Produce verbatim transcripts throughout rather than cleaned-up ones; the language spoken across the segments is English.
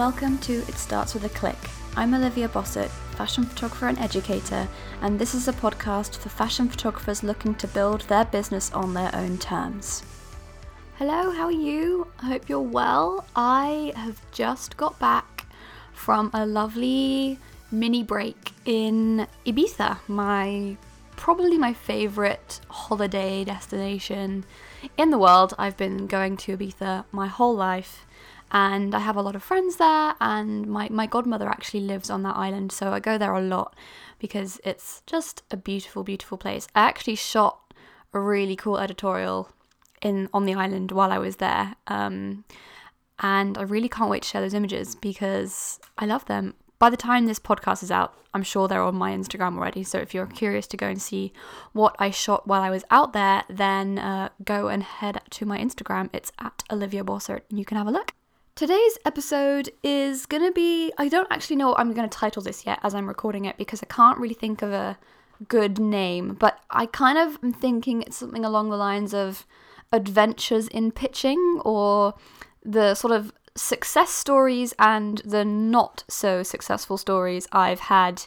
Welcome to It Starts With A Click. I'm Olivia Bossert, fashion photographer and educator, and this is a podcast for fashion photographers looking to build their business on their own terms. Hello, how are you? I hope you're well. I have just got back from a lovely mini break in Ibiza, my probably my favourite holiday destination in the world. I've been going to Ibiza my whole life. And I have a lot of friends there, and my, my godmother actually lives on that island, so I go there a lot because it's just a beautiful, beautiful place. I actually shot a really cool editorial in on the island while I was there, um, and I really can't wait to share those images because I love them. By the time this podcast is out, I'm sure they're on my Instagram already, so if you're curious to go and see what I shot while I was out there, then uh, go and head to my Instagram. It's at Olivia Bossert, and you can have a look. Today's episode is going to be, I don't actually know what I'm going to title this yet as I'm recording it because I can't really think of a good name, but I kind of am thinking it's something along the lines of adventures in pitching, or the sort of success stories and the not so successful stories I've had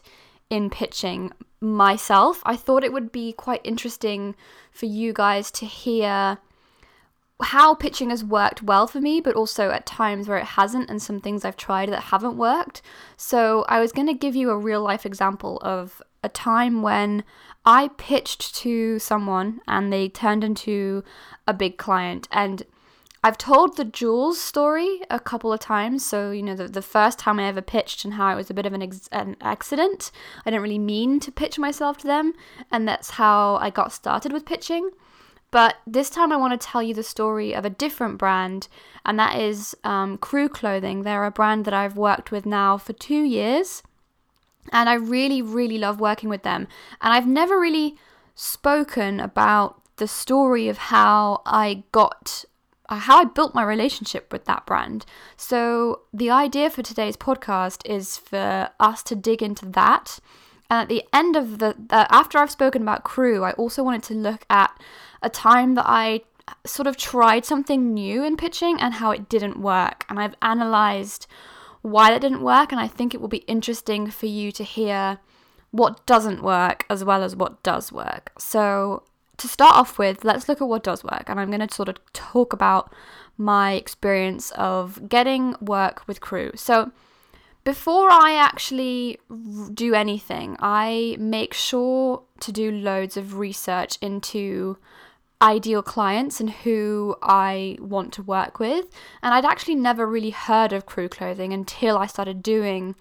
in pitching myself. I thought it would be quite interesting for you guys to hear how pitching has worked well for me, but also at times where it hasn't, and some things I've tried that haven't worked. So I was going to give you a real life example of a time when I pitched to someone and they turned into a big client. And I've told the Jules story a couple of times, so you know, the, the first time I ever pitched and how it was a bit of an, ex- an accident. I didn't really mean to pitch myself to them, and that's how I got started with pitching. But this time I want to tell you the story of a different brand, and that is um, Crew Clothing. They're a brand that I've worked with now for two years, and I really, really love working with them. And I've never really spoken about the story of how I got, how I built my relationship with that brand. So the idea for today's podcast is for us to dig into that. And at the end of the, uh, after I've spoken about Crew, I also wanted to look at a time that I sort of tried something new in pitching and how it didn't work. And I've analysed why that didn't work, and I think it will be interesting for you to hear what doesn't work as well as what does work. So to start off with, let's look at what does work. And I'm going to sort of talk about my experience of getting work with Crew. So before I actually do anything, I make sure to do loads of research into ideal clients and who I want to work with. And I'd actually never really heard of Crew Clothing until I started doing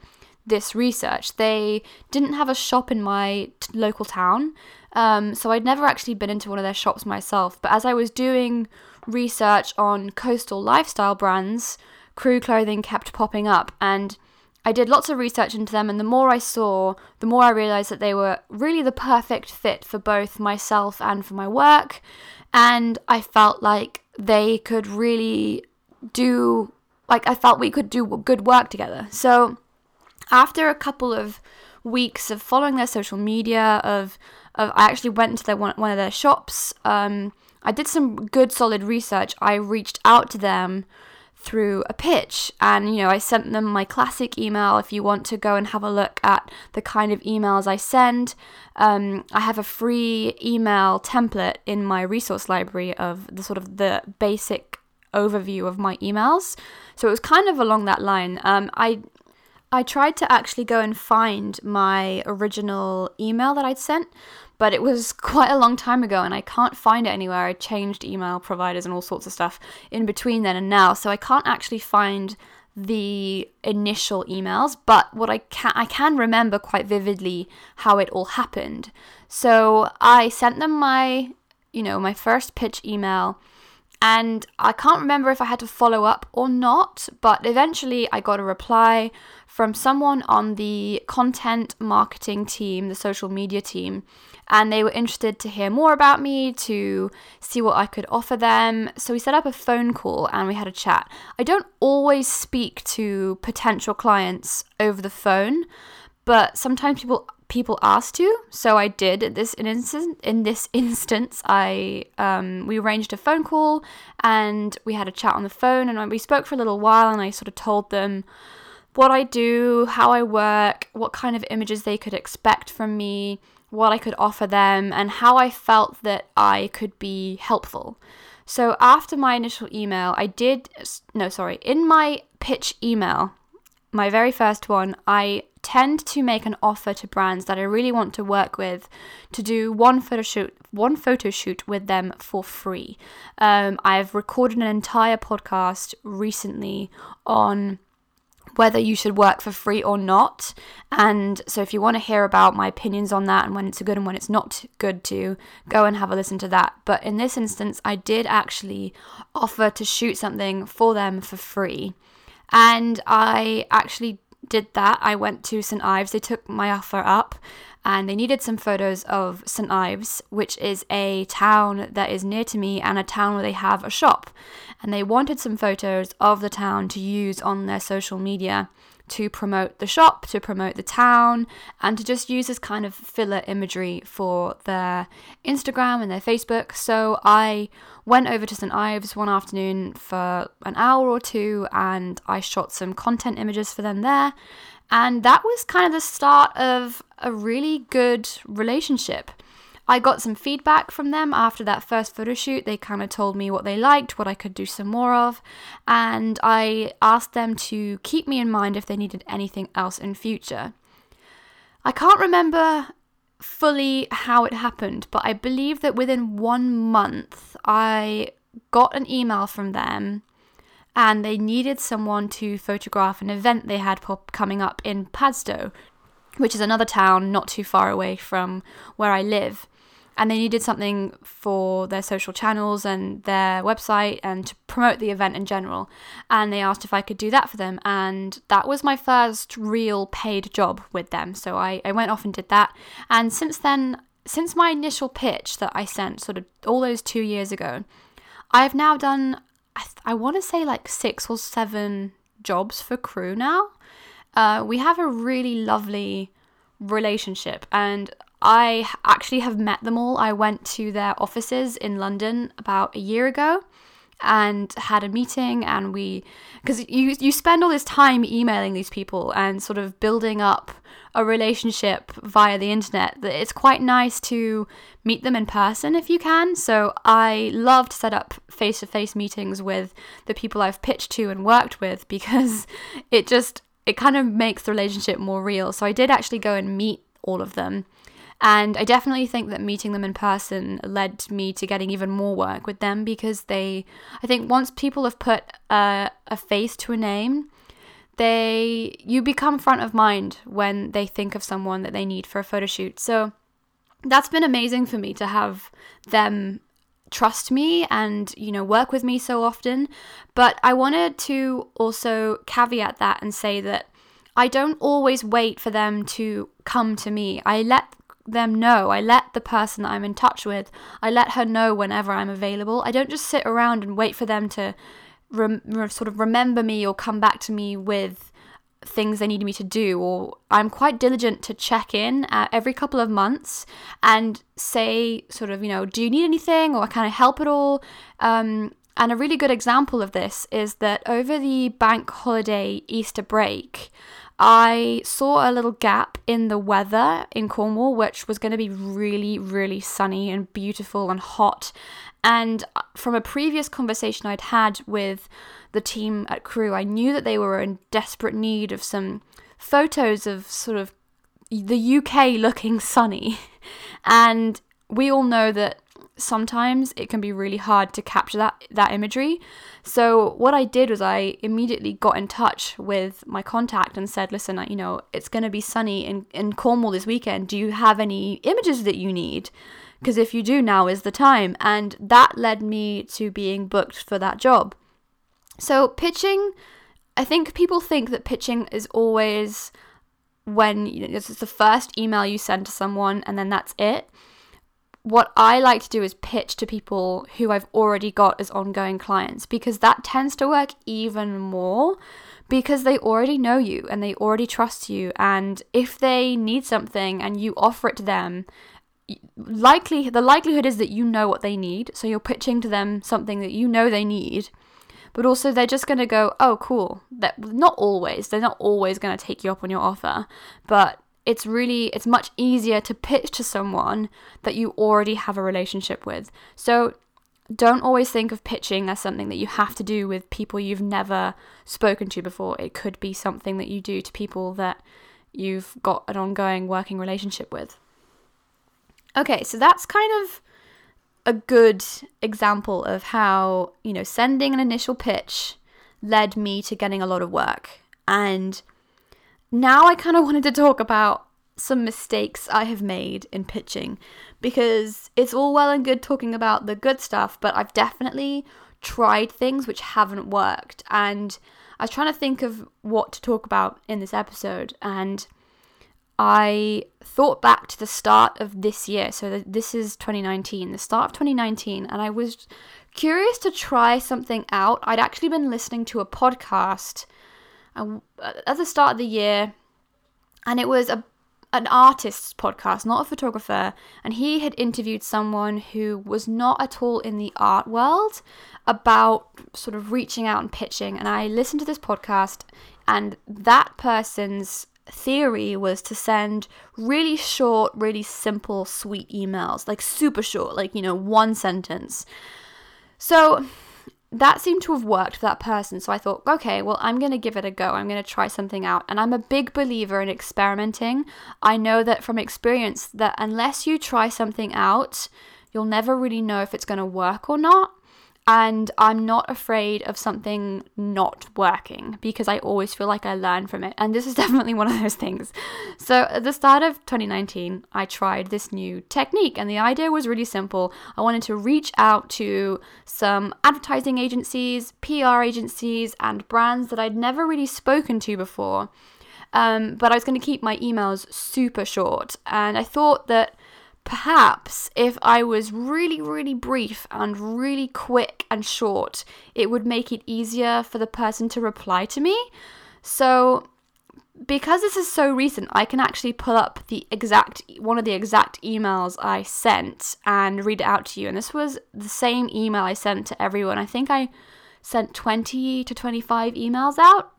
this research. They didn't have a shop in my t- local town, um, so I'd never actually been into one of their shops myself. But as I was doing research on coastal lifestyle brands, Crew Clothing kept popping up, and I did lots of research into them, and the more I saw, the more I realised that they were really the perfect fit for both myself and for my work, and I felt like they could really do, like I felt we could do good work together. So after a couple of weeks of following their social media, of, of I actually went into their, one, one of their shops, um, I did some good solid research. I reached out to them through a pitch, and you know, I sent them my classic email. If you want to go and have a look at the kind of emails I send, um, I have a free email template in my resource library of the sort of the basic overview of my emails. So it was kind of along that line. Um, I I tried to actually go and find my original email that I'd sent, but it was quite a long time ago and I can't find it anywhere. I changed email providers and all sorts of stuff in between then and now, so I can't actually find the initial emails, but what I can I can remember quite vividly how it all happened. So I sent them my, you know, my first pitch email, and I can't remember if I had to follow up or not, but eventually I got a reply from someone on the content marketing team, the social media team, and they were interested to hear more about me, to see what I could offer them. So we set up a phone call and we had a chat. I don't always speak to potential clients over the phone, but sometimes people people ask to, so I did. At this in instance, in this instance, I um, we arranged a phone call and we had a chat on the phone, and we spoke for a little while, and I sort of told them what I do, how I work, what kind of images they could expect from me, what I could offer them, and how I felt that I could be helpful. So after my initial email, I did, no, sorry, in my pitch email, my very first one, I tend to make an offer to brands that I really want to work with to do one photo shoot, one photo shoot with them for free. Um, I've recorded an entire podcast recently on whether you should work for free or not. And so if you want to hear about my opinions on that and when it's good and when it's not good to, go and have a listen to that. But in this instance, I did actually offer to shoot something for them for free. And I actually did that. I went to St Ives. They took my offer up and they needed some photos of St Ives, which is a town that is near to me and a town where they have a shop. And they wanted some photos of the town to use on their social media to promote the shop, to promote the town, and to just use as kind of filler imagery for their Instagram and their Facebook. So I went over to St Ives one afternoon for an hour or two and I shot some content images for them there. And that was kind of the start of a really good relationship. I got some feedback from them after that first photo shoot. They kind of told me what they liked, what I could do some more of, and I asked them to keep me in mind if they needed anything else in future. I can't remember fully how it happened, but I believe that within one month I got an email from them and they needed someone to photograph an event they had pop- coming up in Pazdo, which is another town not too far away from where I live. And they needed something for their social channels and their website and to promote the event in general. And they asked if I could do that for them. And that was my first real paid job with them. So I, I went off and did that. And since then, since my initial pitch that I sent sort of all those two years ago, I've now done, I, th- I want to say like six or seven jobs for Crew now. Uh, we have a really lovely relationship and I actually have met them all. I went to their offices in London about a year ago and had a meeting, and we, because you you spend all this time emailing these people and sort of building up a relationship via the internet, that it's quite nice to meet them in person if you can. So I love to set up face-to-face meetings with the people I've pitched to and worked with, because it just, it kind of makes the relationship more real. So I did actually go and meet all of them. And I definitely think that meeting them in person led me to getting even more work with them, because they, I think once people have put a, a face to a name, they, you become front of mind when they think of someone that they need for a photo shoot. So that's been amazing for me to have them trust me and, you know, work with me so often. But I wanted to also caveat that and say that I don't always wait for them to come to me. I let them know. I let the person that I'm in touch with, I let her know whenever I'm available. I don't just sit around and wait for them to rem- re- sort of remember me or come back to me with things they need me to do. Or I'm quite diligent to check in uh, every couple of months and say sort of, you know, do you need anything, or can I help at all? Um, and a really good example of this is that over the bank holiday Easter break, I saw a little gap in the weather in Cornwall, which was going to be really, really sunny and beautiful and hot. And from a previous conversation I'd had with the team at Crew, I knew that they were in desperate need of some photos of sort of the U K looking sunny. And we all know that sometimes it can be really hard to capture that, that imagery. So what I did was I immediately got in touch with my contact and said, listen, you know, it's going to be sunny in, in Cornwall this weekend. Do you have any images that you need? Because if you do, now is the time. And that led me to being booked for that job. So pitching, I think people think that pitching is always when, you know, this is the first email you send to someone and then that's it. What I like to do is pitch to people who I've already got as ongoing clients, because that tends to work even more, because they already know you and they already trust you. And if they need something and you offer it to them, likely the likelihood is that you know what they need. So you're pitching to them something that you know they need, but also they're just going to go, oh, cool. That not always. They're not always going to take you up on your offer, but it's really, it's much easier to pitch to someone that you already have a relationship with. So don't always think of pitching as something that you have to do with people you've never spoken to before. It could be something that you do to people that you've got an ongoing working relationship with. Okay, so that's kind of a good example of how, you know, sending an initial pitch led me to getting a lot of work. And now I kind of wanted to talk about some mistakes I have made in pitching, because it's all well and good talking about the good stuff, but I've definitely tried things which haven't worked. And I was trying to think of what to talk about in this episode, and I thought back to the start of this year, so this is twenty nineteen, the start of twenty nineteen, and I was curious to try something out. I'd actually been listening to a podcast at the start of the year, and it was a an artist's podcast, not a photographer, and he had interviewed someone who was not at all in the art world about sort of reaching out and pitching. And I listened to this podcast, and that person's theory was to send really short, really simple, sweet emails, like super short, like, you know, one sentence. So that seemed to have worked for that person. So I thought, okay, well, I'm going to give it a go. I'm going to try something out. And I'm a big believer in experimenting. I know that from experience that unless you try something out, you'll never really know if it's going to work or not. And I'm not afraid of something not working because I always feel like I learn from it. And this is definitely one of those things. So at the start of twenty nineteen, I tried this new technique, and the idea was really simple. I wanted to reach out to some advertising agencies, P R agencies, and brands that I'd never really spoken to before. Um, but I was going to keep my emails super short. And I thought that perhaps if I was really, really brief and really quick and short, it would make it easier for the person to reply to me. So because this is so recent, I can actually pull up the exact, one of the exact emails I sent and read it out to you. And this was the same email I sent to everyone. I think I sent twenty to twenty-five emails out,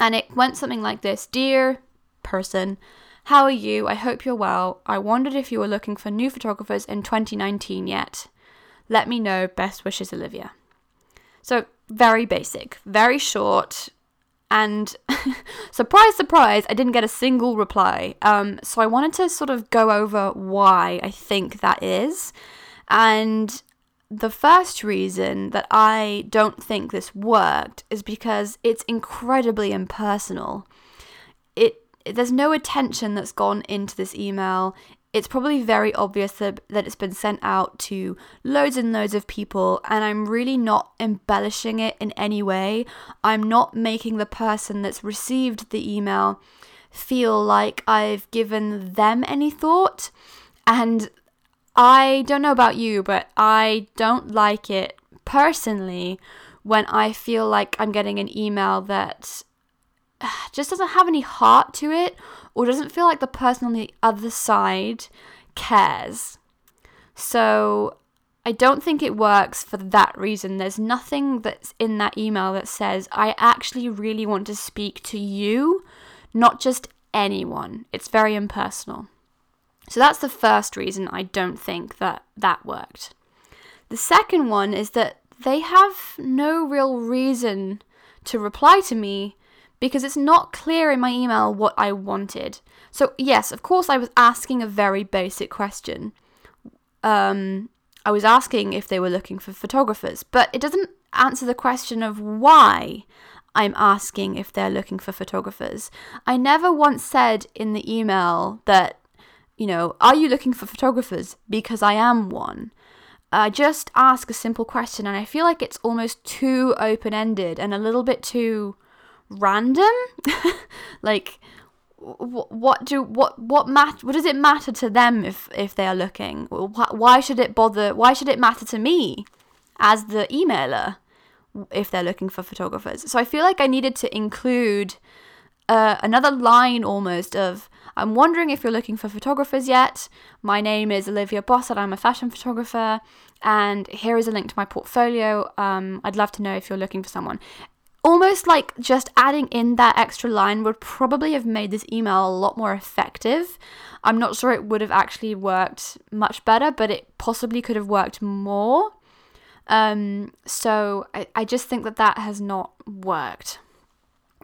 and it went something like this. Dear person, how are you? I hope you're well. I wondered if you were looking for new photographers in twenty nineteen yet. Let me know. Best wishes, Olivia. So very basic, very short, and surprise, surprise, I didn't get a single reply. Um, so I wanted to sort of go over why I think that is. And the first reason that I don't think this worked is because it's incredibly impersonal. It There's no attention that's gone into this email. It's probably very obvious that, that it's been sent out to loads and loads of people, and I'm really not embellishing it in any way. I'm not making the person that's received the email feel like I've given them any thought. And I don't know about you, but I don't like it personally when I feel like I'm getting an email that just doesn't have any heart to it, or doesn't feel like the person on the other side cares. So I don't think it works for that reason. There's nothing that's in that email that says, I actually really want to speak to you, not just anyone. It's very impersonal. So that's the first reason I don't think that that worked. The second one is that they have no real reason to reply to me, because it's not clear in my email what I wanted. So yes, of course, I was asking a very basic question. Um, I was asking if they were looking for photographers, but it doesn't answer the question of why I'm asking if they're looking for photographers. I never once said in the email that, you know, are you looking for photographers? Because I am one. I just ask a simple question, and I feel like it's almost too open-ended and a little bit too random. Like wh- what do what what mat- what does it matter to them if if they are looking? Why should it bother why should it matter to me as the emailer if they're looking for photographers? So I feel like I needed to include uh, another line almost of, I'm wondering if you're looking for photographers yet. My name is Olivia Bossert. I'm a fashion photographer, and here is a link to my portfolio. Um, I'd love to know if you're looking for someone. Almost like just adding in that extra line would probably have made this email a lot more effective. I'm not sure it would have actually worked much better, but it possibly could have worked more. Um, so I, I just think that that has not worked.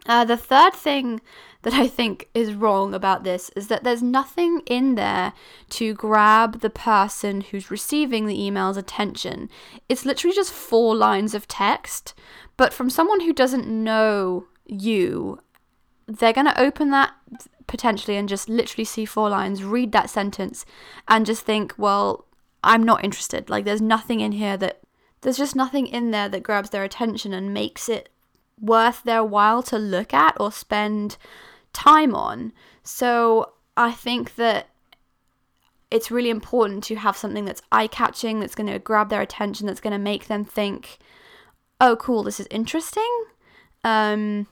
Uh, the third thing that I think is wrong about this is that there's nothing in there to grab the person who's receiving the email's attention. It's literally just four lines of text, but from someone who doesn't know you, they're going to open that potentially and just literally see four lines, read that sentence, and just think, well, I'm not interested. Like, there's nothing in here that, there's just nothing in there that grabs their attention and makes it worth their while to look at or spend time on. So I think that it's really important to have something that's eye-catching, that's going to grab their attention, that's going to make them think, oh cool, this is interesting. Um,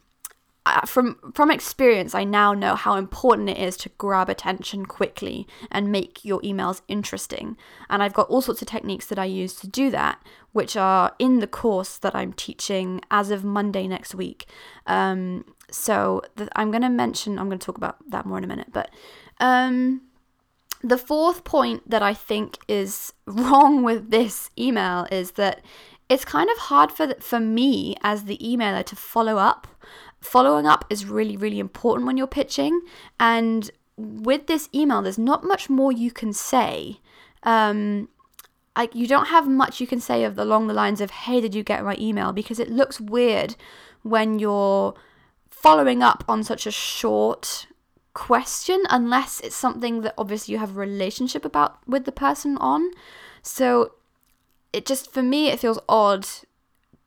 from from experience, I now know how important it is to grab attention quickly and make your emails interesting. And I've got all sorts of techniques that I use to do that, which are in the course that I'm teaching as of Monday next week. Um, so th- I'm going to mention, I'm going to talk about that more in a minute. But um, the fourth point that I think is wrong with this email is that it's kind of hard for for me as the emailer to follow up. Following up is really, really important when you're pitching. And with this email, there's not much more you can say. Um, like you don't have much you can say of along the lines of, hey, did you get my email? Because it looks weird when you're following up on such a short question, unless it's something that obviously you have a relationship about with the person on. So it just, for me, it feels odd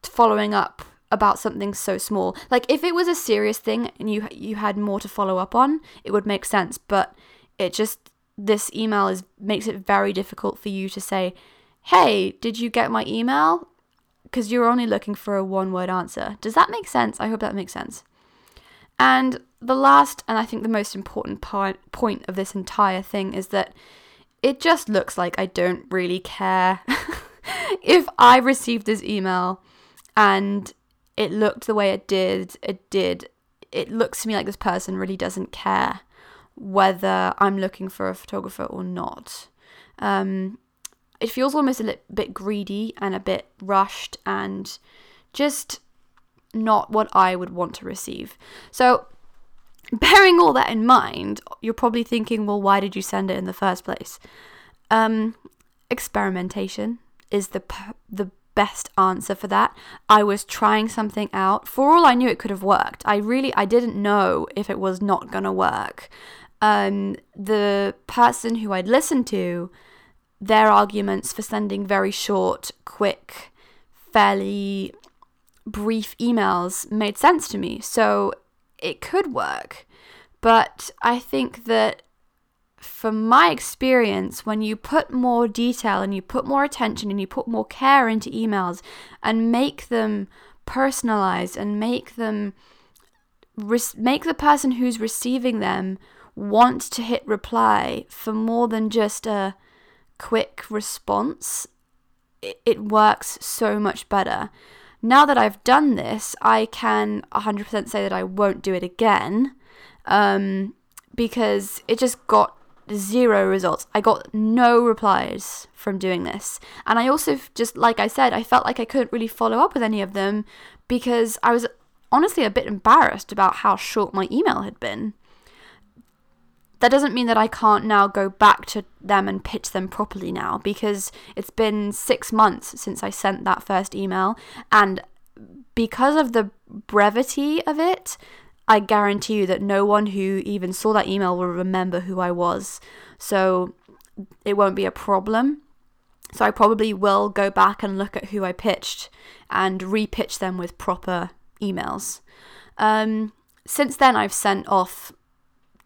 following up about something so small. Like, if it was a serious thing and you you had more to follow up on, it would make sense. But it just, this email is makes it very difficult for you to say, hey, did you get my email? Because you're only looking for a one-word answer. Does that make sense? I hope that makes sense. And the last, and I think the most important part, point of this entire thing is that it just looks like I don't really care. If I received this email and it looked the way it did, it did, it looks to me like this person really doesn't care whether I'm looking for a photographer or not. Um, it feels almost a bit greedy and a bit rushed and just not what I would want to receive. So bearing all that in mind, you're probably thinking, well, why did you send it in the first place? Um, experimentation is the the best answer for that. I was trying something out. For all I knew, it could have worked. I really, I didn't know if it was not gonna work. Um, the person who I'd listened to, their arguments for sending very short, quick, fairly brief emails made sense to me. So it could work. But I think that from my experience, when you put more detail and you put more attention and you put more care into emails and make them personalized and make them res- make the person who's receiving them want to hit reply for more than just a quick response, it, it works so much better. Now that I've done this, I can one hundred percent say that I won't do it again, um, because it just got zero results. I got no replies from doing this. And I also, just like I said, I felt like I couldn't really follow up with any of them because I was honestly a bit embarrassed about how short my email had been. That doesn't mean that I can't now go back to them and pitch them properly now, because it's been six months since I sent that first email, and because of the brevity of it, I guarantee you that no one who even saw that email will remember who I was. So it won't be a problem. So I probably will go back and look at who I pitched and re-pitch them with proper emails. Um, since then, I've sent off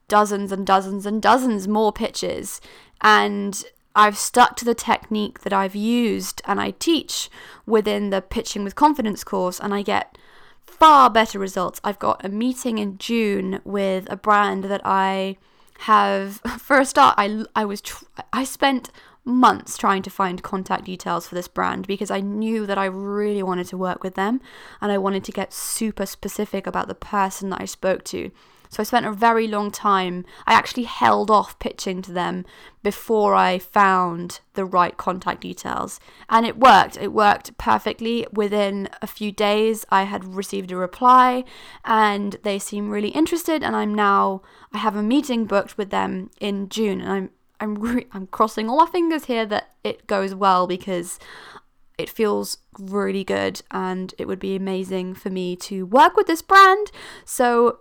dozens and dozens and dozens more pitches, and I've stuck to the technique that I've used and I teach within the Pitching with Confidence course, and I get far better results. I've got a meeting in June with a brand that I have, for a start, I, I was, tr- I spent months trying to find contact details for this brand because I knew that I really wanted to work with them and I wanted to get super specific about the person that I spoke to. So I spent a very long time, I actually held off pitching to them before I found the right contact details. And it worked. It worked perfectly. Within a few days, I had received a reply and they seem really interested. And I'm now, I have a meeting booked with them in June. And I'm I'm, re- I'm crossing all my fingers here that it goes well because it feels really good and it would be amazing for me to work with this brand. So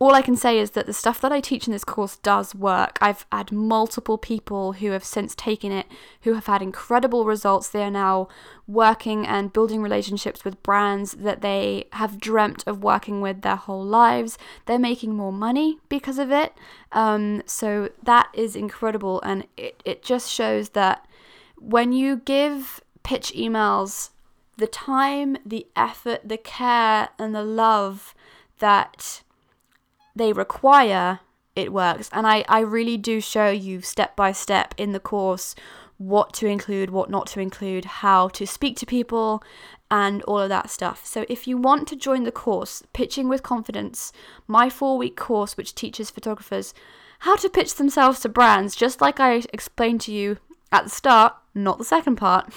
all I can say is that the stuff that I teach in this course does work. I've had multiple people who have since taken it, who have had incredible results. They are now working and building relationships with brands that they have dreamt of working with their whole lives. They're making more money because of it. Um, so that is incredible. And it, it just shows that when you give pitch emails the time, the effort, the care, and the love that they require, it works. And I, I really do show you step by step in the course what to include, what not to include, how to speak to people, and all of that stuff. So if you want to join the course, Pitching with Confidence, my four-week course which teaches photographers how to pitch themselves to brands, just like I explained to you at the start, not the second part,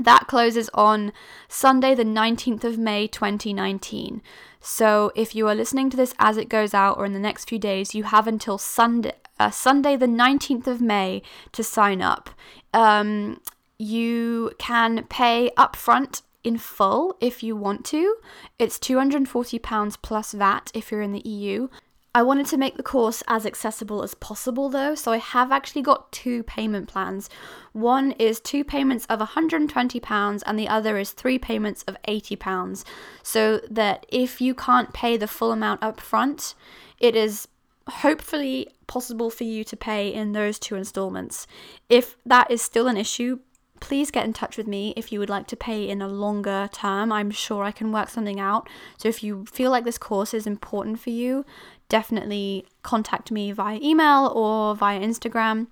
that closes on Sunday the nineteenth of May twenty nineteen. So if you are listening to this as it goes out or in the next few days, you have until Sunday uh, Sunday the nineteenth of May to sign up. Um, you can pay upfront in full if you want to. It's two hundred forty pounds plus V A T if you're in the E U. I wanted to make the course as accessible as possible though, so I have actually got two payment plans. One is two payments of one hundred twenty pounds and the other is three payments of eighty pounds, so that if you can't pay the full amount up front, it is hopefully possible for you to pay in those two installments. If that is still an issue, please get in touch with me if you would like to pay in a longer term. I'm sure I can work something out. So if you feel like this course is important for you, definitely contact me via email or via Instagram.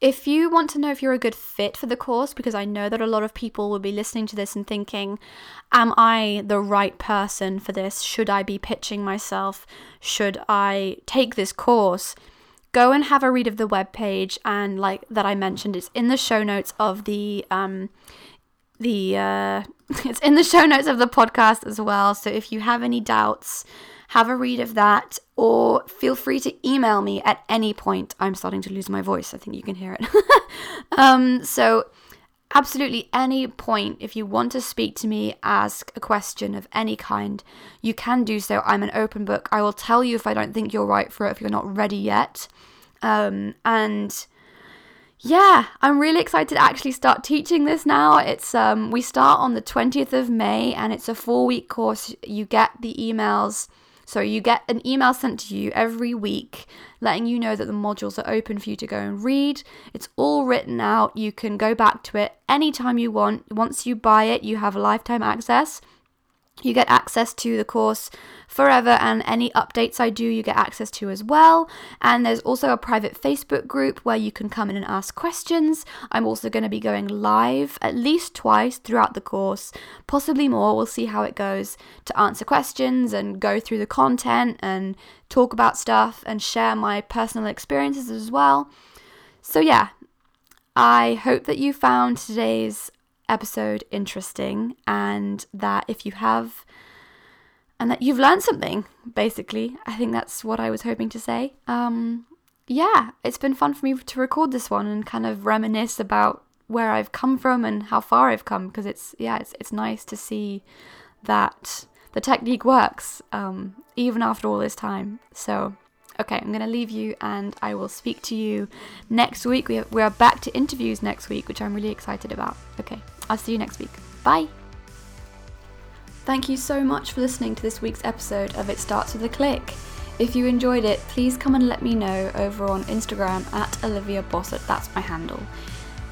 If you want to know if you're a good fit for the course, because I know that a lot of people will be listening to this and thinking, am I the right person for this? Should I be pitching myself? Should I take this course? Go and have a read of the webpage, and like that I mentioned, it's in the show notes of the um the uh it's in the show notes of the podcast as well. So if you have any doubts, have a read of that, or feel free to email me at any point. I'm starting to lose my voice, I think you can hear it. um so absolutely any point, if you want to speak to me, ask a question of any kind, you can do so. I'm an open book. I will tell you if I don't think you're right for it, if you're not ready yet. Um, and yeah, I'm really excited to actually start teaching this now. It's um, we start on the twentieth of May and it's a four-week course. You get the emails. So you get an email sent to you every week letting you know that the modules are open for you to go and read. It's all written out. You can go back to it anytime you want. Once you buy it, you have lifetime access. You get access to the course forever, and any updates I do, you get access to as well. And there's also a private Facebook group where you can come in and ask questions. I'm also going to be going live at least twice throughout the course, possibly more. We'll see how it goes, to answer questions and go through the content and talk about stuff and share my personal experiences as well. So yeah, I hope that you found today's episode interesting, and that if you have, and that you've learned something, basically. I think that's what I was hoping to say. Um, yeah, it's been fun for me to record this one and kind of reminisce about where I've come from and how far I've come, because it's, yeah, it's it's nice to see that the technique works, um, even after all this time. So okay, I'm going to leave you and I will speak to you next week. We are, we are back to interviews next week, which I'm really excited about. Okay, I'll see you next week. Bye. Thank you so much for listening to this week's episode of It Starts With A Click. If you enjoyed it, please come and let me know over on Instagram at Olivia Bossert. That's my handle.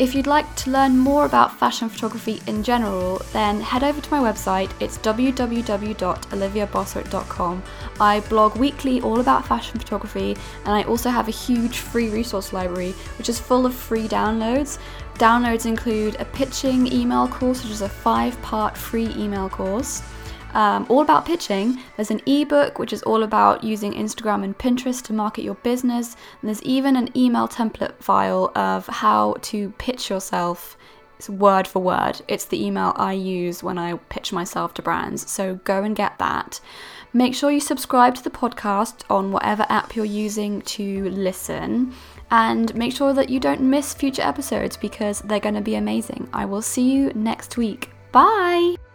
If you'd like to learn more about fashion photography in general, then head over to my website, it's w w w dot olivia bossert dot com. I blog weekly all about fashion photography, and I also have a huge free resource library which is full of free downloads. Downloads include a pitching email course, which is a five-part free email course, Um, all about pitching. There's an ebook which is all about using Instagram and Pinterest to market your business, and there's even an email template file of how to pitch yourself. It's word for word. It's the email I use when I pitch myself to brands, so go and get that. Make sure you subscribe to the podcast on whatever app you're using to listen, and make sure that you don't miss future episodes because they're going to be amazing. I will see you next week. Bye!